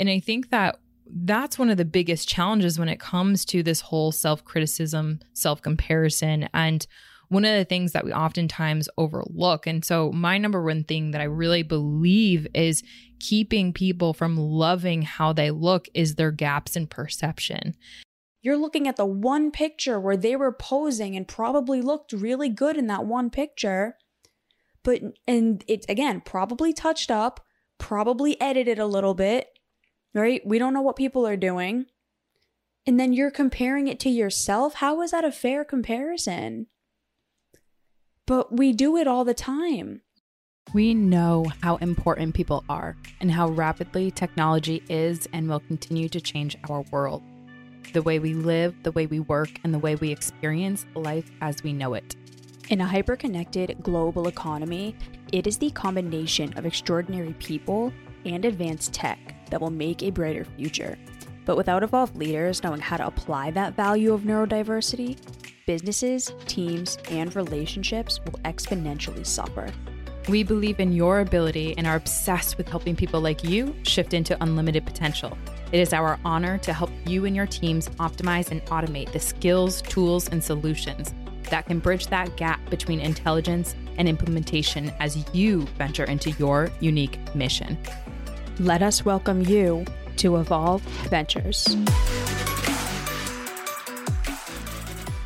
And I think that that's one of the biggest challenges when it comes to this whole self-criticism, self-comparison, and one of the things that we oftentimes overlook. And so my number one thing that I really believe is keeping people from loving how they look is their gaps in perception. You're looking at the one picture where they were posing and probably looked really good in that one picture. But, and it's again, probably touched up, probably edited a little bit, right? We don't know what people are doing. And then you're comparing it to yourself. How is that a fair comparison? But we do it all the time. We know how important people are and how rapidly technology is and will continue to change our world. The way we live, the way we work, and the way we experience life as we know it. In a hyper-connected global economy, it is the combination of extraordinary people and advanced tech that will make a brighter future. But without Evolve leaders knowing how to apply that value of neurodiversity, businesses, teams, and relationships will exponentially suffer. We believe in your ability and are obsessed with helping people like you shift into unlimited potential. It is our honor to help you and your teams optimize and automate the skills, tools, and solutions that can bridge that gap between intelligence and implementation as you venture into your unique mission. Let us welcome you to Evolve Ventures.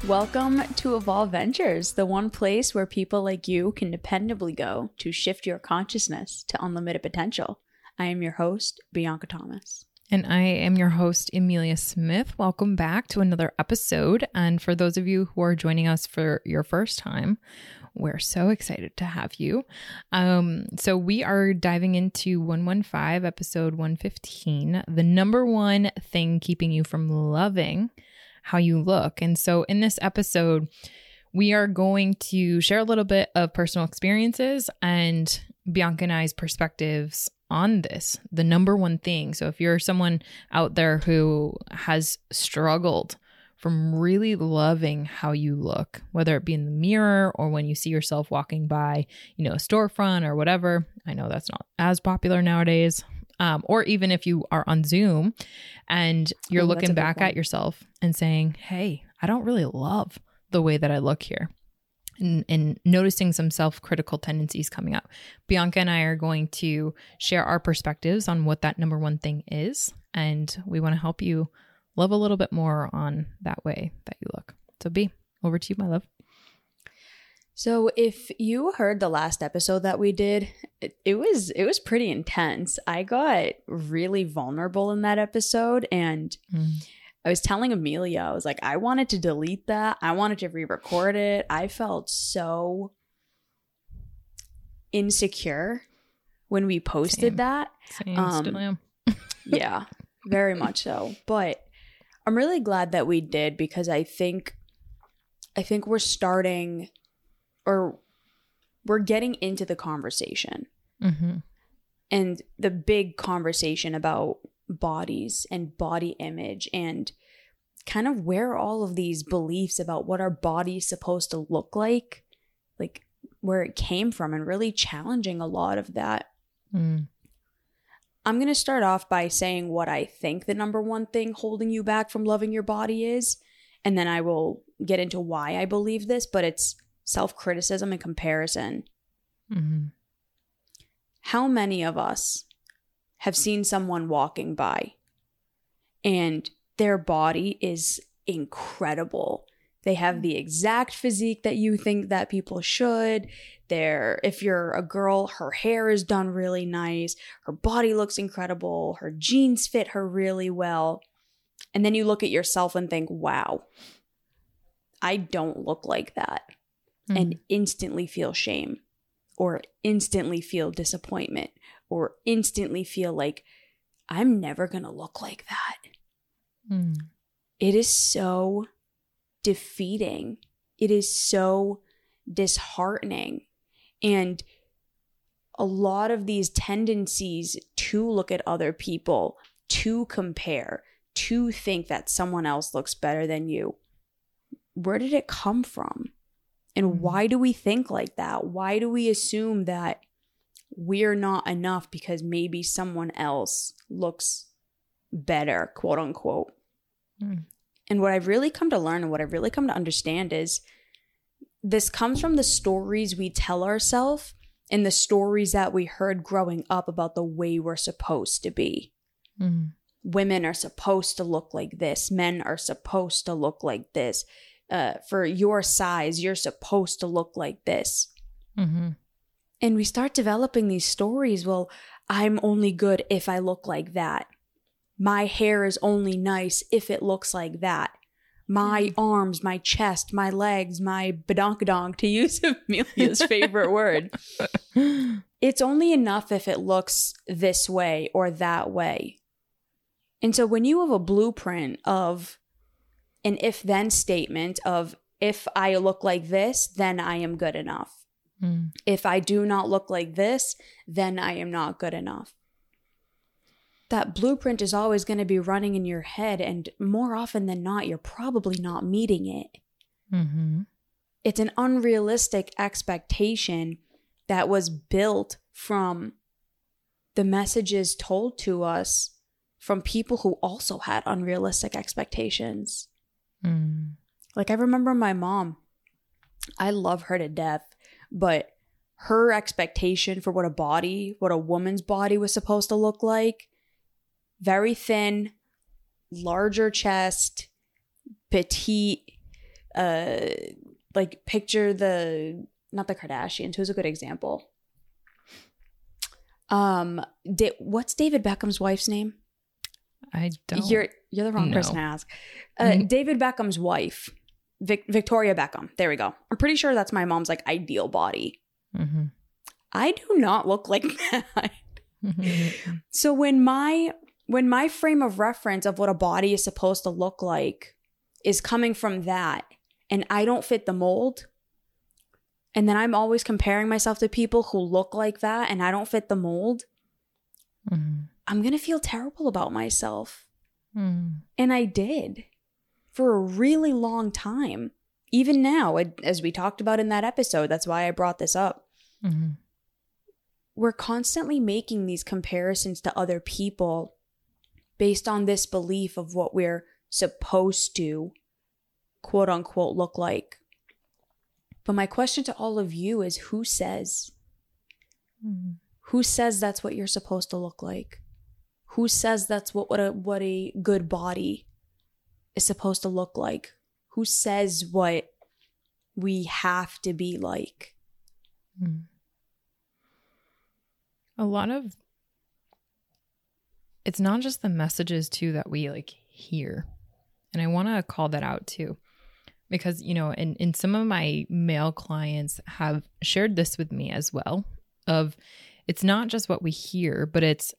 Welcome to Evolve Ventures, the one place where people like you can dependably go to shift your consciousness to unlimited potential. I am your host, Bianca Thomas. And I am your host, Amelia Smith. Welcome back to another episode. And for those of you who are joining us for your first time, we're so excited to have you. So we are diving into 115, episode 115, the number one thing keeping you from loving how you look. And so in this episode, we are going to share a little bit of personal experiences and Bianca and I's perspectives on this, the number one thing. So if you're someone out there who has struggled from really loving how you look, whether it be in the mirror or when you see yourself walking by, you know, a storefront or whatever. I know that's not as popular nowadays. Or even if you are on Zoom and you're looking back at yourself and saying, hey, I don't really love the way that I look here, and noticing some self-critical tendencies coming up. Bianca and I are going to share our perspectives on what that number one thing is. And we want to help you love a little bit more on that way that you look. So B, over to you, my love. So if you heard the last episode that we did, it was pretty intense. I got really vulnerable in that episode, and I was telling Emilia, I was like, I wanted to delete that. I wanted to re-record it. I felt so insecure when we posted that. Still am. Yeah, very much so. But I'm really glad that we did, because I think we're starting, or we're getting into the conversation, and the big conversation about bodies and body image and kind of where all of these beliefs about what our body is supposed to look like where it came from, and really challenging a lot of that. I'm going to start off by saying what I think the number one thing holding you back from loving your body is, and then I will get into why I believe this, but it's self-criticism and comparison. How many of us have seen someone walking by and their body is incredible? They have the exact physique that you think that people should. If you're a girl, her hair is done really nice. Her body looks incredible. Her jeans fit her really well. And then you look at yourself and think, wow, I don't look like that. And instantly feel shame, or instantly feel disappointment, or instantly feel like I'm never going to look like that. It is so defeating. It is so disheartening. And a lot of these tendencies to look at other people, to compare, to think that someone else looks better than you. Where did it come from? And why do we think like that? Why do we assume that we're not enough because maybe someone else looks better, quote unquote. Mm. And what I've really come to learn and what I've really come to understand is this comes from the stories we tell ourselves and the stories that we heard growing up about the way we're supposed to be. Mm. Women are supposed to look like this. Men are supposed to look like this. For your size, you're supposed to look like this. Mm-hmm. And we start developing these stories. Well, I'm only good if I look like that. My hair is only nice if it looks like that. My arms, my chest, my legs, my badonkadonk, to use Amelia's favorite word. It's only enough if it looks this way or that way. And so when you have a blueprint of an if-then statement of, if I look like this, then I am good enough. Mm. If I do not look like this, then I am not good enough. That blueprint is always going to be running in your head, and more often than not, you're probably not meeting it. Mm-hmm. It's an unrealistic expectation that was built from the messages told to us from people who also had unrealistic expectations. Mm. Like, I remember my mom, I love her to death, but her expectation for what a body, what a woman's body was supposed to look like, very thin, larger chest, petite, like picture the, not the Kardashians, who's a good example? What's David Beckham's wife's name? I don't. You're the wrong person to ask. David Beckham's wife. Victoria Beckham. There we go. I'm pretty sure that's my mom's like ideal body. Mm-hmm. I do not look like that. Mm-hmm. So when my frame of reference of what a body is supposed to look like is coming from that, and I don't fit the mold, and then I'm always comparing myself to people who look like that and I don't fit the mold, mm-hmm. I'm going to feel terrible about myself. Mm. And I did. For a really long time, even now, as we talked about in that episode, that's why I brought this up. Mm-hmm. We're constantly making these comparisons to other people based on this belief of what we're supposed to, quote unquote, look like. But my question to all of you is, who says? Mm-hmm. Who says that's what you're supposed to look like? Who says that's what a good body is supposed to look like? Who says what we have to be like? A lot of it's not just the messages too that we like hear, and I want to call that out too, because you know, and some of my male clients have shared this with me as well, of it's not just what we hear, but it's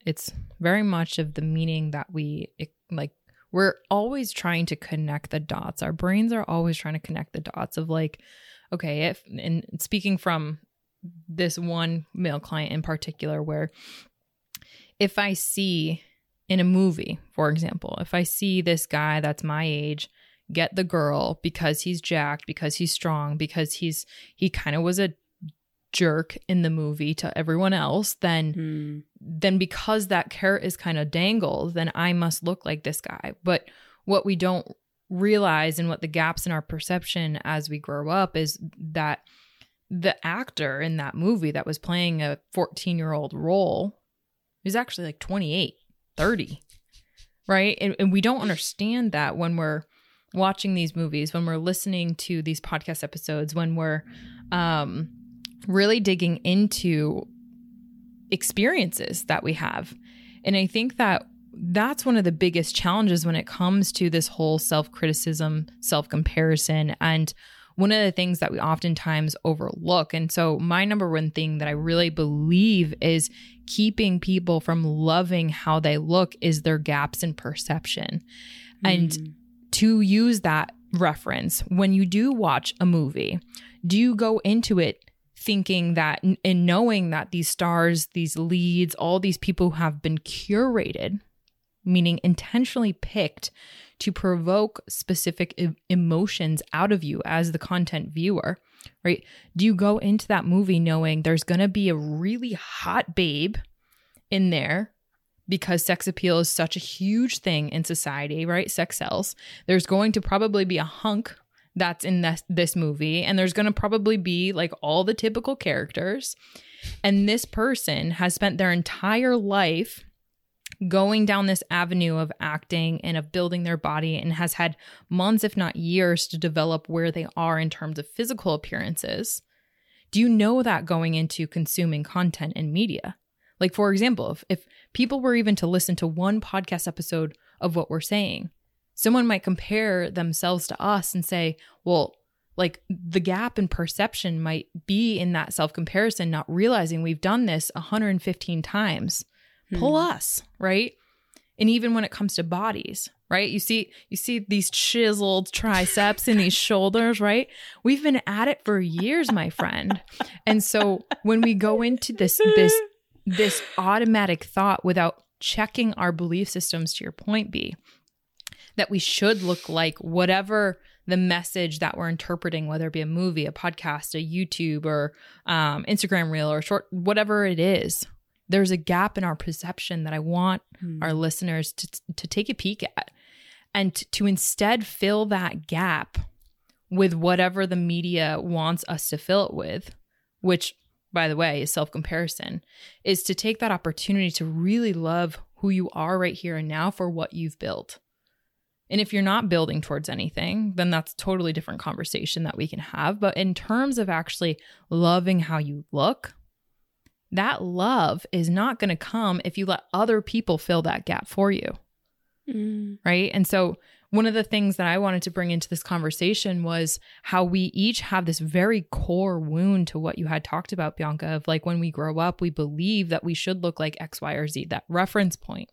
very much of the meaning that we're always trying to connect the dots. Our brains are always trying to connect the dots of like, okay, if, and speaking from this one male client in particular, where if I see in a movie, for example, if I see this guy that's my age get the girl because he's jacked, because he's strong, because he kind of was a jerk in the movie to everyone else, then because that carrot is kind of dangled, then I must look like this guy. But what we don't realize and what the gaps in our perception as we grow up is that the actor in that movie that was playing a 14-year-old role is actually like 28, 30, right? And we don't understand that when we're watching these movies, when we're listening to these podcast episodes, when we're really digging into experiences that we have. And I think that that's one of the biggest challenges when it comes to this whole self-criticism, self-comparison, and one of the things that we oftentimes overlook. And so my number one thing that I really believe is keeping people from loving how they look is their gaps in perception. Mm-hmm. And to use that reference, when you do watch a movie, do you go into it thinking that and knowing that these stars, these leads, all these people who have been curated, meaning intentionally picked to provoke specific emotions out of you as the content viewer, right? Do you go into that movie knowing there's going to be a really hot babe in there because sex appeal is such a huge thing in society, right? Sex sells. There's going to probably be a hunk that's in this movie, and there's going to probably be like all the typical characters. And this person has spent their entire life going down this avenue of acting and of building their body, and has had months, if not years, to develop where they are in terms of physical appearances. Do you know that going into consuming content and media? Like, for example, if people were even to listen to one podcast episode of what we're saying, someone might compare themselves to us and say, well, like, the gap in perception might be in that self-comparison, not realizing we've done this 115 times. Pull us, right? And even when it comes to bodies, right? You see these chiseled triceps and these shoulders, right? We've been at it for years, my friend. And so when we go into this automatic thought without checking our belief systems, to your point, B, that we should look like whatever the message that we're interpreting, whether it be a movie, a podcast, a YouTube, or Instagram reel, or short, whatever it is, there's a gap in our perception that I want our listeners to take a peek at, and to instead fill that gap with whatever the media wants us to fill it with, which, by the way, is self-comparison, is to take that opportunity to really love who you are right here and now for what you've built. And if you're not building towards anything, then that's a totally different conversation that we can have. But in terms of actually loving how you look, that love is not going to come if you let other people fill that gap for you, right? And so one of the things that I wanted to bring into this conversation was how we each have this very core wound to what you had talked about, Bianca, of like, when we grow up, we believe that we should look like X, Y, or Z, that reference point,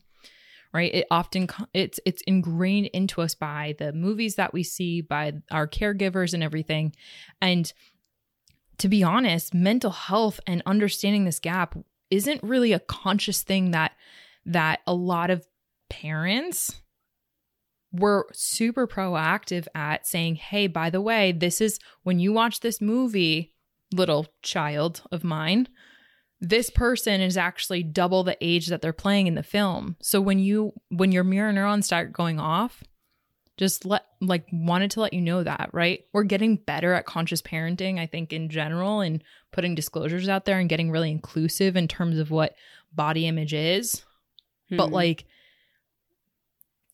right? It often, it's ingrained into us by the movies that we see, by our caregivers and everything. And to be honest, mental health and understanding this gap isn't really a conscious thing that a lot of parents were super proactive at saying, hey, by the way, this is when you watch this movie, little child of mine, this person is actually double the age that they're playing in the film. So when your mirror neurons start going off, just wanted to let you know that, right? We're getting better at conscious parenting, I think, in general, and putting disclosures out there and getting really inclusive in terms of what body image is. But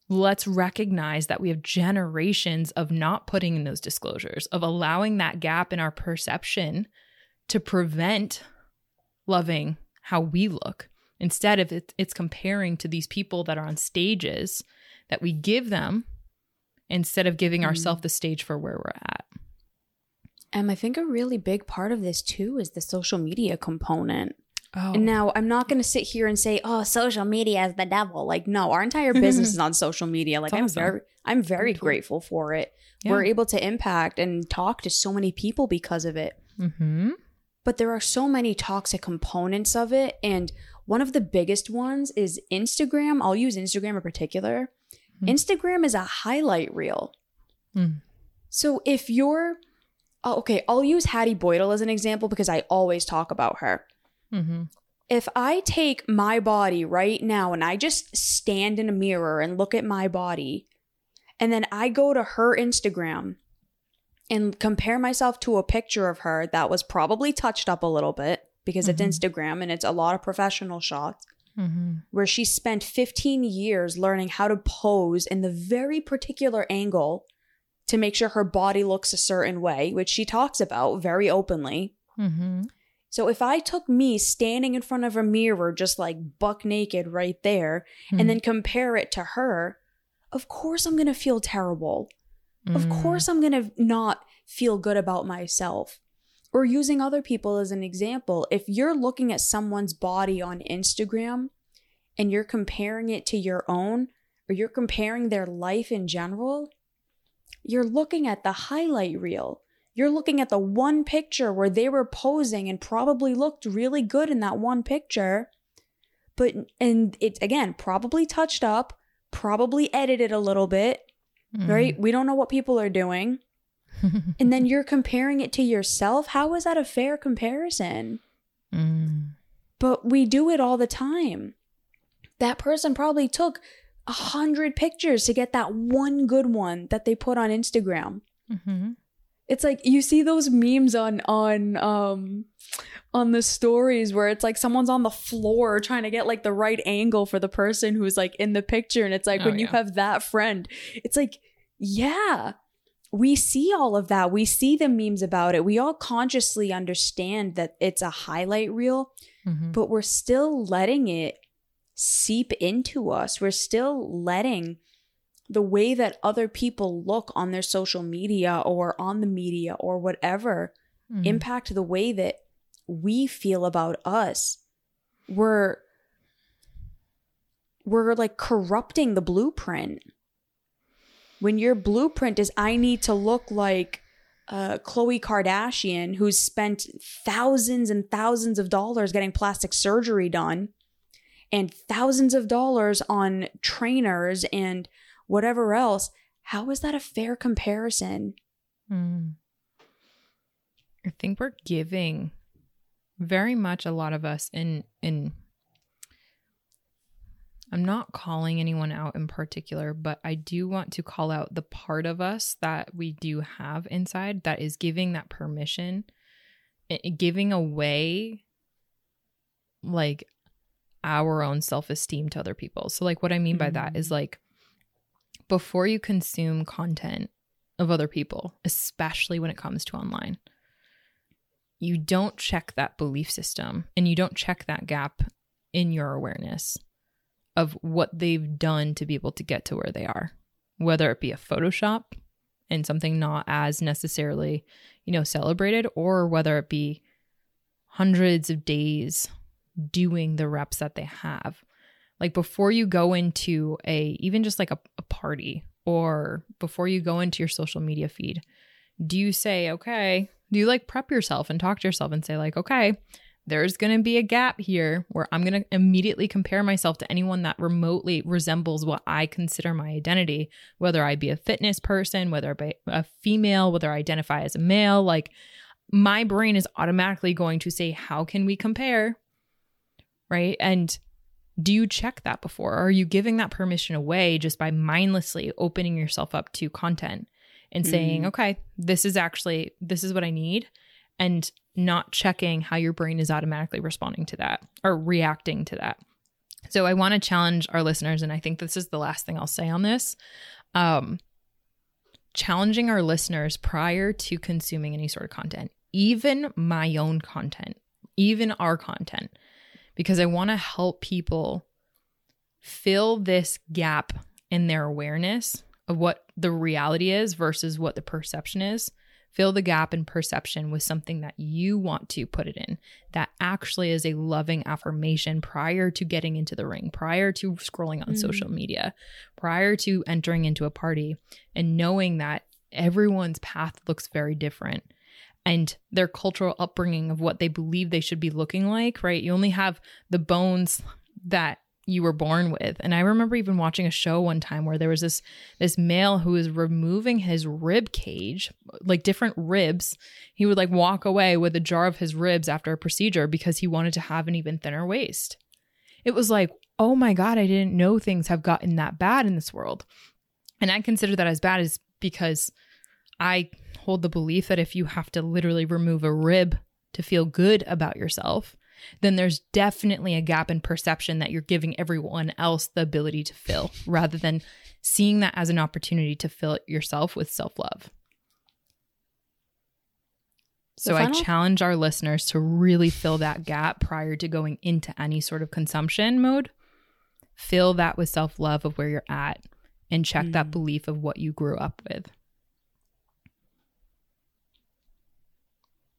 let's recognize that we have generations of not putting in those disclosures, of allowing that gap in our perception to prevent loving how we look. Instead of it's comparing to these people that are on stages that we give them, instead of giving ourselves the stage for where we're at. I think a really big part of this too is the social media component. Oh. And now I'm not going to sit here and say, oh, social media is the devil. Like, no, our entire business is on social media. Like, awesome. I'm very grateful for it. Yeah. We're able to impact and talk to so many people because of it. Mm-hmm. But there are so many toxic components of it. And one of the biggest ones is Instagram. I'll use Instagram in particular. Instagram is a highlight reel. So if you're, I'll use Hattie Boydell as an example because I always talk about her. If I take my body right now and I just stand in a mirror and look at my body, and then I go to her Instagram and compare myself to a picture of her that was probably touched up a little bit because it's Instagram and it's a lot of professional shots. Where she spent 15 years learning how to pose in the very particular angle to make sure her body looks a certain way, which she talks about very openly. So if I took me standing in front of a mirror, just like buck naked right there, and then compare it to her, of course I'm going to feel terrible. Of course I'm going to not feel good about myself. Or using other people as an example, if you're looking at someone's body on Instagram and you're comparing it to your own, or you're comparing their life in general, you're looking at the highlight reel. You're looking at the one picture where they were posing and probably looked really good in that one picture. And it's, again, probably touched up, probably edited a little bit, right? We don't know what people are doing. And then you're comparing it to yourself. How is that a fair comparison? But we do it all the time. that person probably took 100 pictures to get that one good one that they put on Instagram. Mm-hmm. It's like you see those memes on the stories where it's like someone's on the floor trying to get like the right angle for the person who's like in the picture. And it's like you have that friend, it's like, yeah, we see all of that. We see the memes about it. We all consciously understand that it's a highlight reel, mm-hmm. but we're still letting it seep into us. We're still letting the way that other people look on their social media or on the media or whatever impact the way that we feel about us. We're like corrupting the blueprint. When your blueprint is, I need to look like Khloe Kardashian, who's spent thousands and thousands of dollars getting plastic surgery done and thousands of dollars on trainers and whatever else, how is that a fair comparison? I think we're giving very much, a lot of us, in I'm not calling anyone out in particular, but I do want to call out the part of us that we do have inside that is giving that permission, giving away like our own self-esteem to other people. So like what I mean by that is like, before you consume content of other people, especially when it comes to online, you don't check that belief system and you don't check that gap in your awareness of what they've done to be able to get to where they are, whether it be a Photoshop and something not as necessarily, you know, celebrated, or whether it be hundreds of days doing the reps that they have. Like before you go into even just like a party, or before you go into your social media feed, do you say, okay, do you like prep yourself and talk to yourself and say like, okay, there's going to be a gap here where I'm going to immediately compare myself to anyone that remotely resembles what I consider my identity, whether I be a fitness person, whether I be a female, whether I identify as a male. Like my brain is automatically going to say, how can we compare? Right. And do you check that before? Or are you giving that permission away just by mindlessly opening yourself up to content and saying, okay, this is what I need, and not checking how your brain is automatically responding to that or reacting to that? So I want to challenge our listeners, and I think this is the last thing I'll say on this, challenging our listeners prior to consuming any sort of content, even my own content, even our content, because I want to help people fill this gap in their awareness of what the reality is versus what the perception is. Fill the gap in perception with something that you want to put it in, that actually is a loving affirmation prior to getting into the ring, prior to scrolling on social media, prior to entering into a party, and knowing that everyone's path looks very different. And their cultural upbringing of what they believe they should be looking like, right? You only have the bones that you were born with. And I remember even watching a show one time where there was this male who was removing his rib cage, like different ribs. He would like walk away with a jar of his ribs after a procedure because he wanted to have an even thinner waist. It was like, oh my God, I didn't know things have gotten that bad in this world. And I consider that as bad is because I hold the belief that if you have to literally remove a rib to feel good about yourself, then there's definitely a gap in perception that you're giving everyone else the ability to fill, rather than seeing that as an opportunity to fill it yourself with self-love. So I challenge our listeners to really fill that gap prior to going into any sort of consumption mode. Fill that with self-love of where you're at, and check that belief of what you grew up with.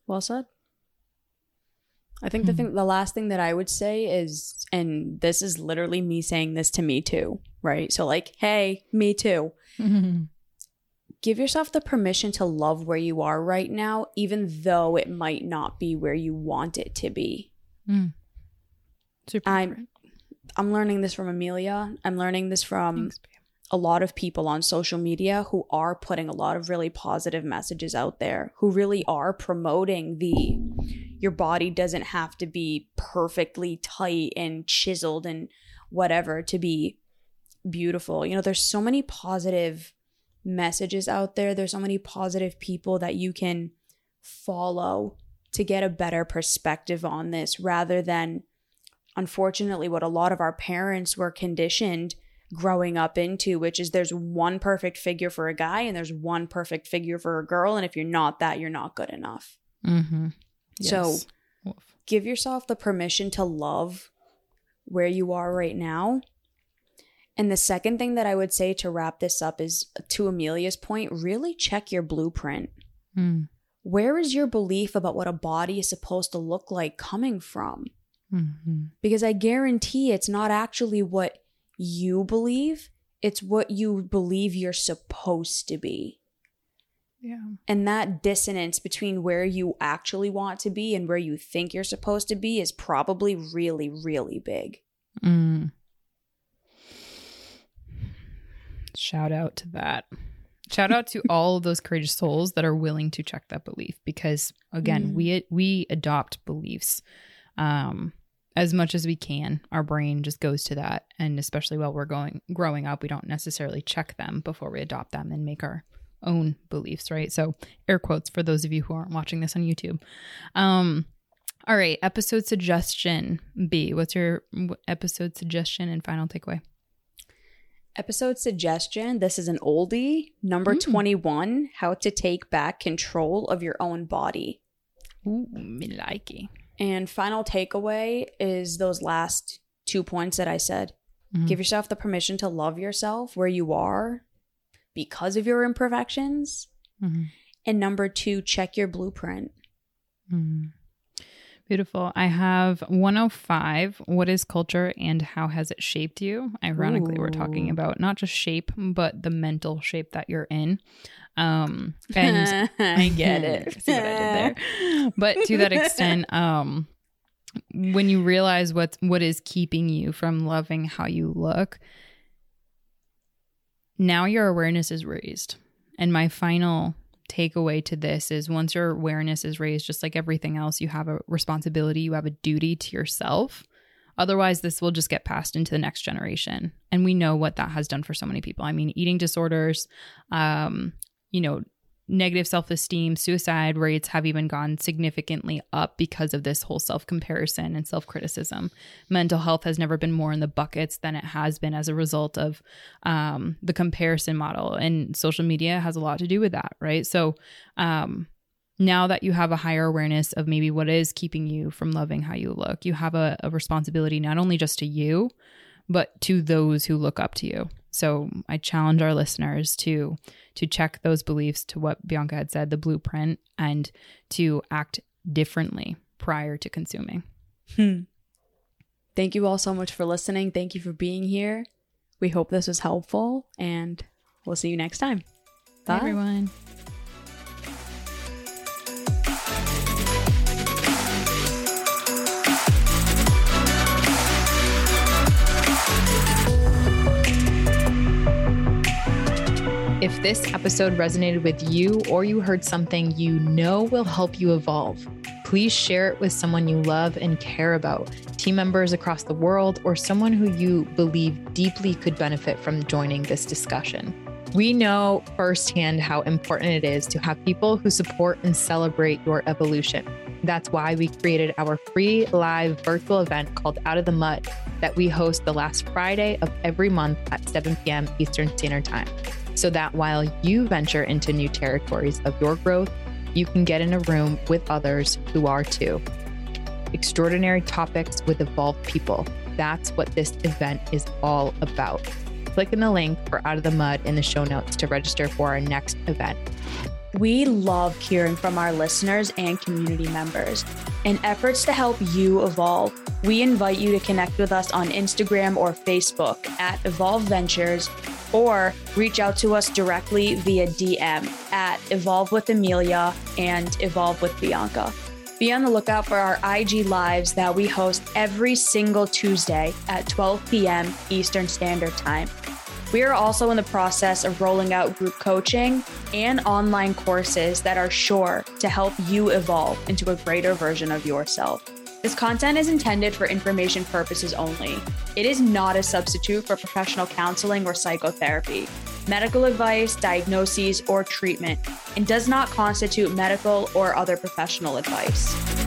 Well said. I think the last thing that I would say is, and this is literally me saying this to me too, right? So like, hey, me too. Mm-hmm. Give yourself the permission to love where you are right now, even though it might not be where you want it to be. Super. I'm learning this from Emilia. I'm learning this from a lot of people on social media who are putting a lot of really positive messages out there, who really are promoting your body doesn't have to be perfectly tight and chiseled and whatever to be beautiful. You know, there's so many positive messages out there. There's so many positive people that you can follow to get a better perspective on this, rather than, unfortunately, what a lot of our parents were conditioned growing up into, which is there's one perfect figure for a guy and there's one perfect figure for a girl. And if you're not that, you're not good enough. Mm-hmm. Yes. So give yourself the permission to love where you are right now. And the second thing that I would say to wrap this up is, to Amelia's point, really check your blueprint. Mm. Where is your belief about what a body is supposed to look like coming from? Mm-hmm. Because I guarantee it's not actually what you believe, it's what you believe you're supposed to be. Yeah. And that dissonance between where you actually want to be and where you think you're supposed to be is probably really, really big. Mm. Shout out to that. Shout out to all of those courageous souls that are willing to check that belief, because again, we adopt beliefs as much as we can. Our brain just goes to that, and especially while we're growing up, we don't necessarily check them before we adopt them and make our own beliefs, right? So air quotes for those of you who aren't watching this on YouTube. All right, episode suggestion B. What's your episode suggestion and final takeaway? Episode suggestion, this is an oldie, number 21, how to take back control of your own body. Ooh, me likey. And final takeaway is those last 2 points that I said. Mm-hmm. Give yourself the permission to love yourself where you are because of your imperfections. Mm-hmm. And number 2, check your blueprint. Mm-hmm. Beautiful. I have 105, what is culture and how has it shaped you? Ironically, we're talking about not just shape, but the mental shape that you're in. And I get it. See what I did there. But to that extent, when you realize what is keeping you from loving how you look, now your awareness is raised. And my final takeaway to this is, once your awareness is raised, just like everything else, you have a responsibility, you have a duty to yourself. Otherwise, this will just get passed into the next generation. And we know what that has done for so many people. I mean, eating disorders, negative self-esteem, suicide rates have even gone significantly up because of this whole self-comparison and self-criticism. Mental health has never been more in the buckets than it has been as a result of the comparison model. And social media has a lot to do with that, right? So now that you have a higher awareness of maybe what is keeping you from loving how you look, you have a responsibility not only just to you, but to those who look up to you. So I challenge our listeners to check those beliefs, to what Bianca had said, the blueprint, and to act differently prior to consuming. Thank you all so much for listening. Thank you for being here. We hope this was helpful, and we'll see you next time. Bye. Hey, everyone. If this episode resonated with you, or you heard something you know will help you evolve, please share it with someone you love and care about, team members across the world, or someone who you believe deeply could benefit from joining this discussion. We know firsthand how important it is to have people who support and celebrate your evolution. That's why we created our free live virtual event called Out of the Mud that we host the last Friday of every month at 7 p.m. Eastern Standard Time, so that while you venture into new territories of your growth, you can get in a room with others who are too. Extraordinary topics with evolved people. That's what this event is all about. Click on the link for Out of the Mud in the show notes to register for our next event. We love hearing from our listeners and community members. In efforts to help you evolve, we invite you to connect with us on Instagram or Facebook at Evolve Ventures, or reach out to us directly via DM at Evolve with Emilia and Evolve with Bianca. Be on the lookout for our IG Lives that we host every single Tuesday at 12 p.m. Eastern Standard Time. We are also in the process of rolling out group coaching and online courses that are sure to help you evolve into a greater version of yourself. This content is intended for information purposes only. It is not a substitute for professional counseling or psychotherapy, medical advice, diagnoses, or treatment, and does not constitute medical or other professional advice.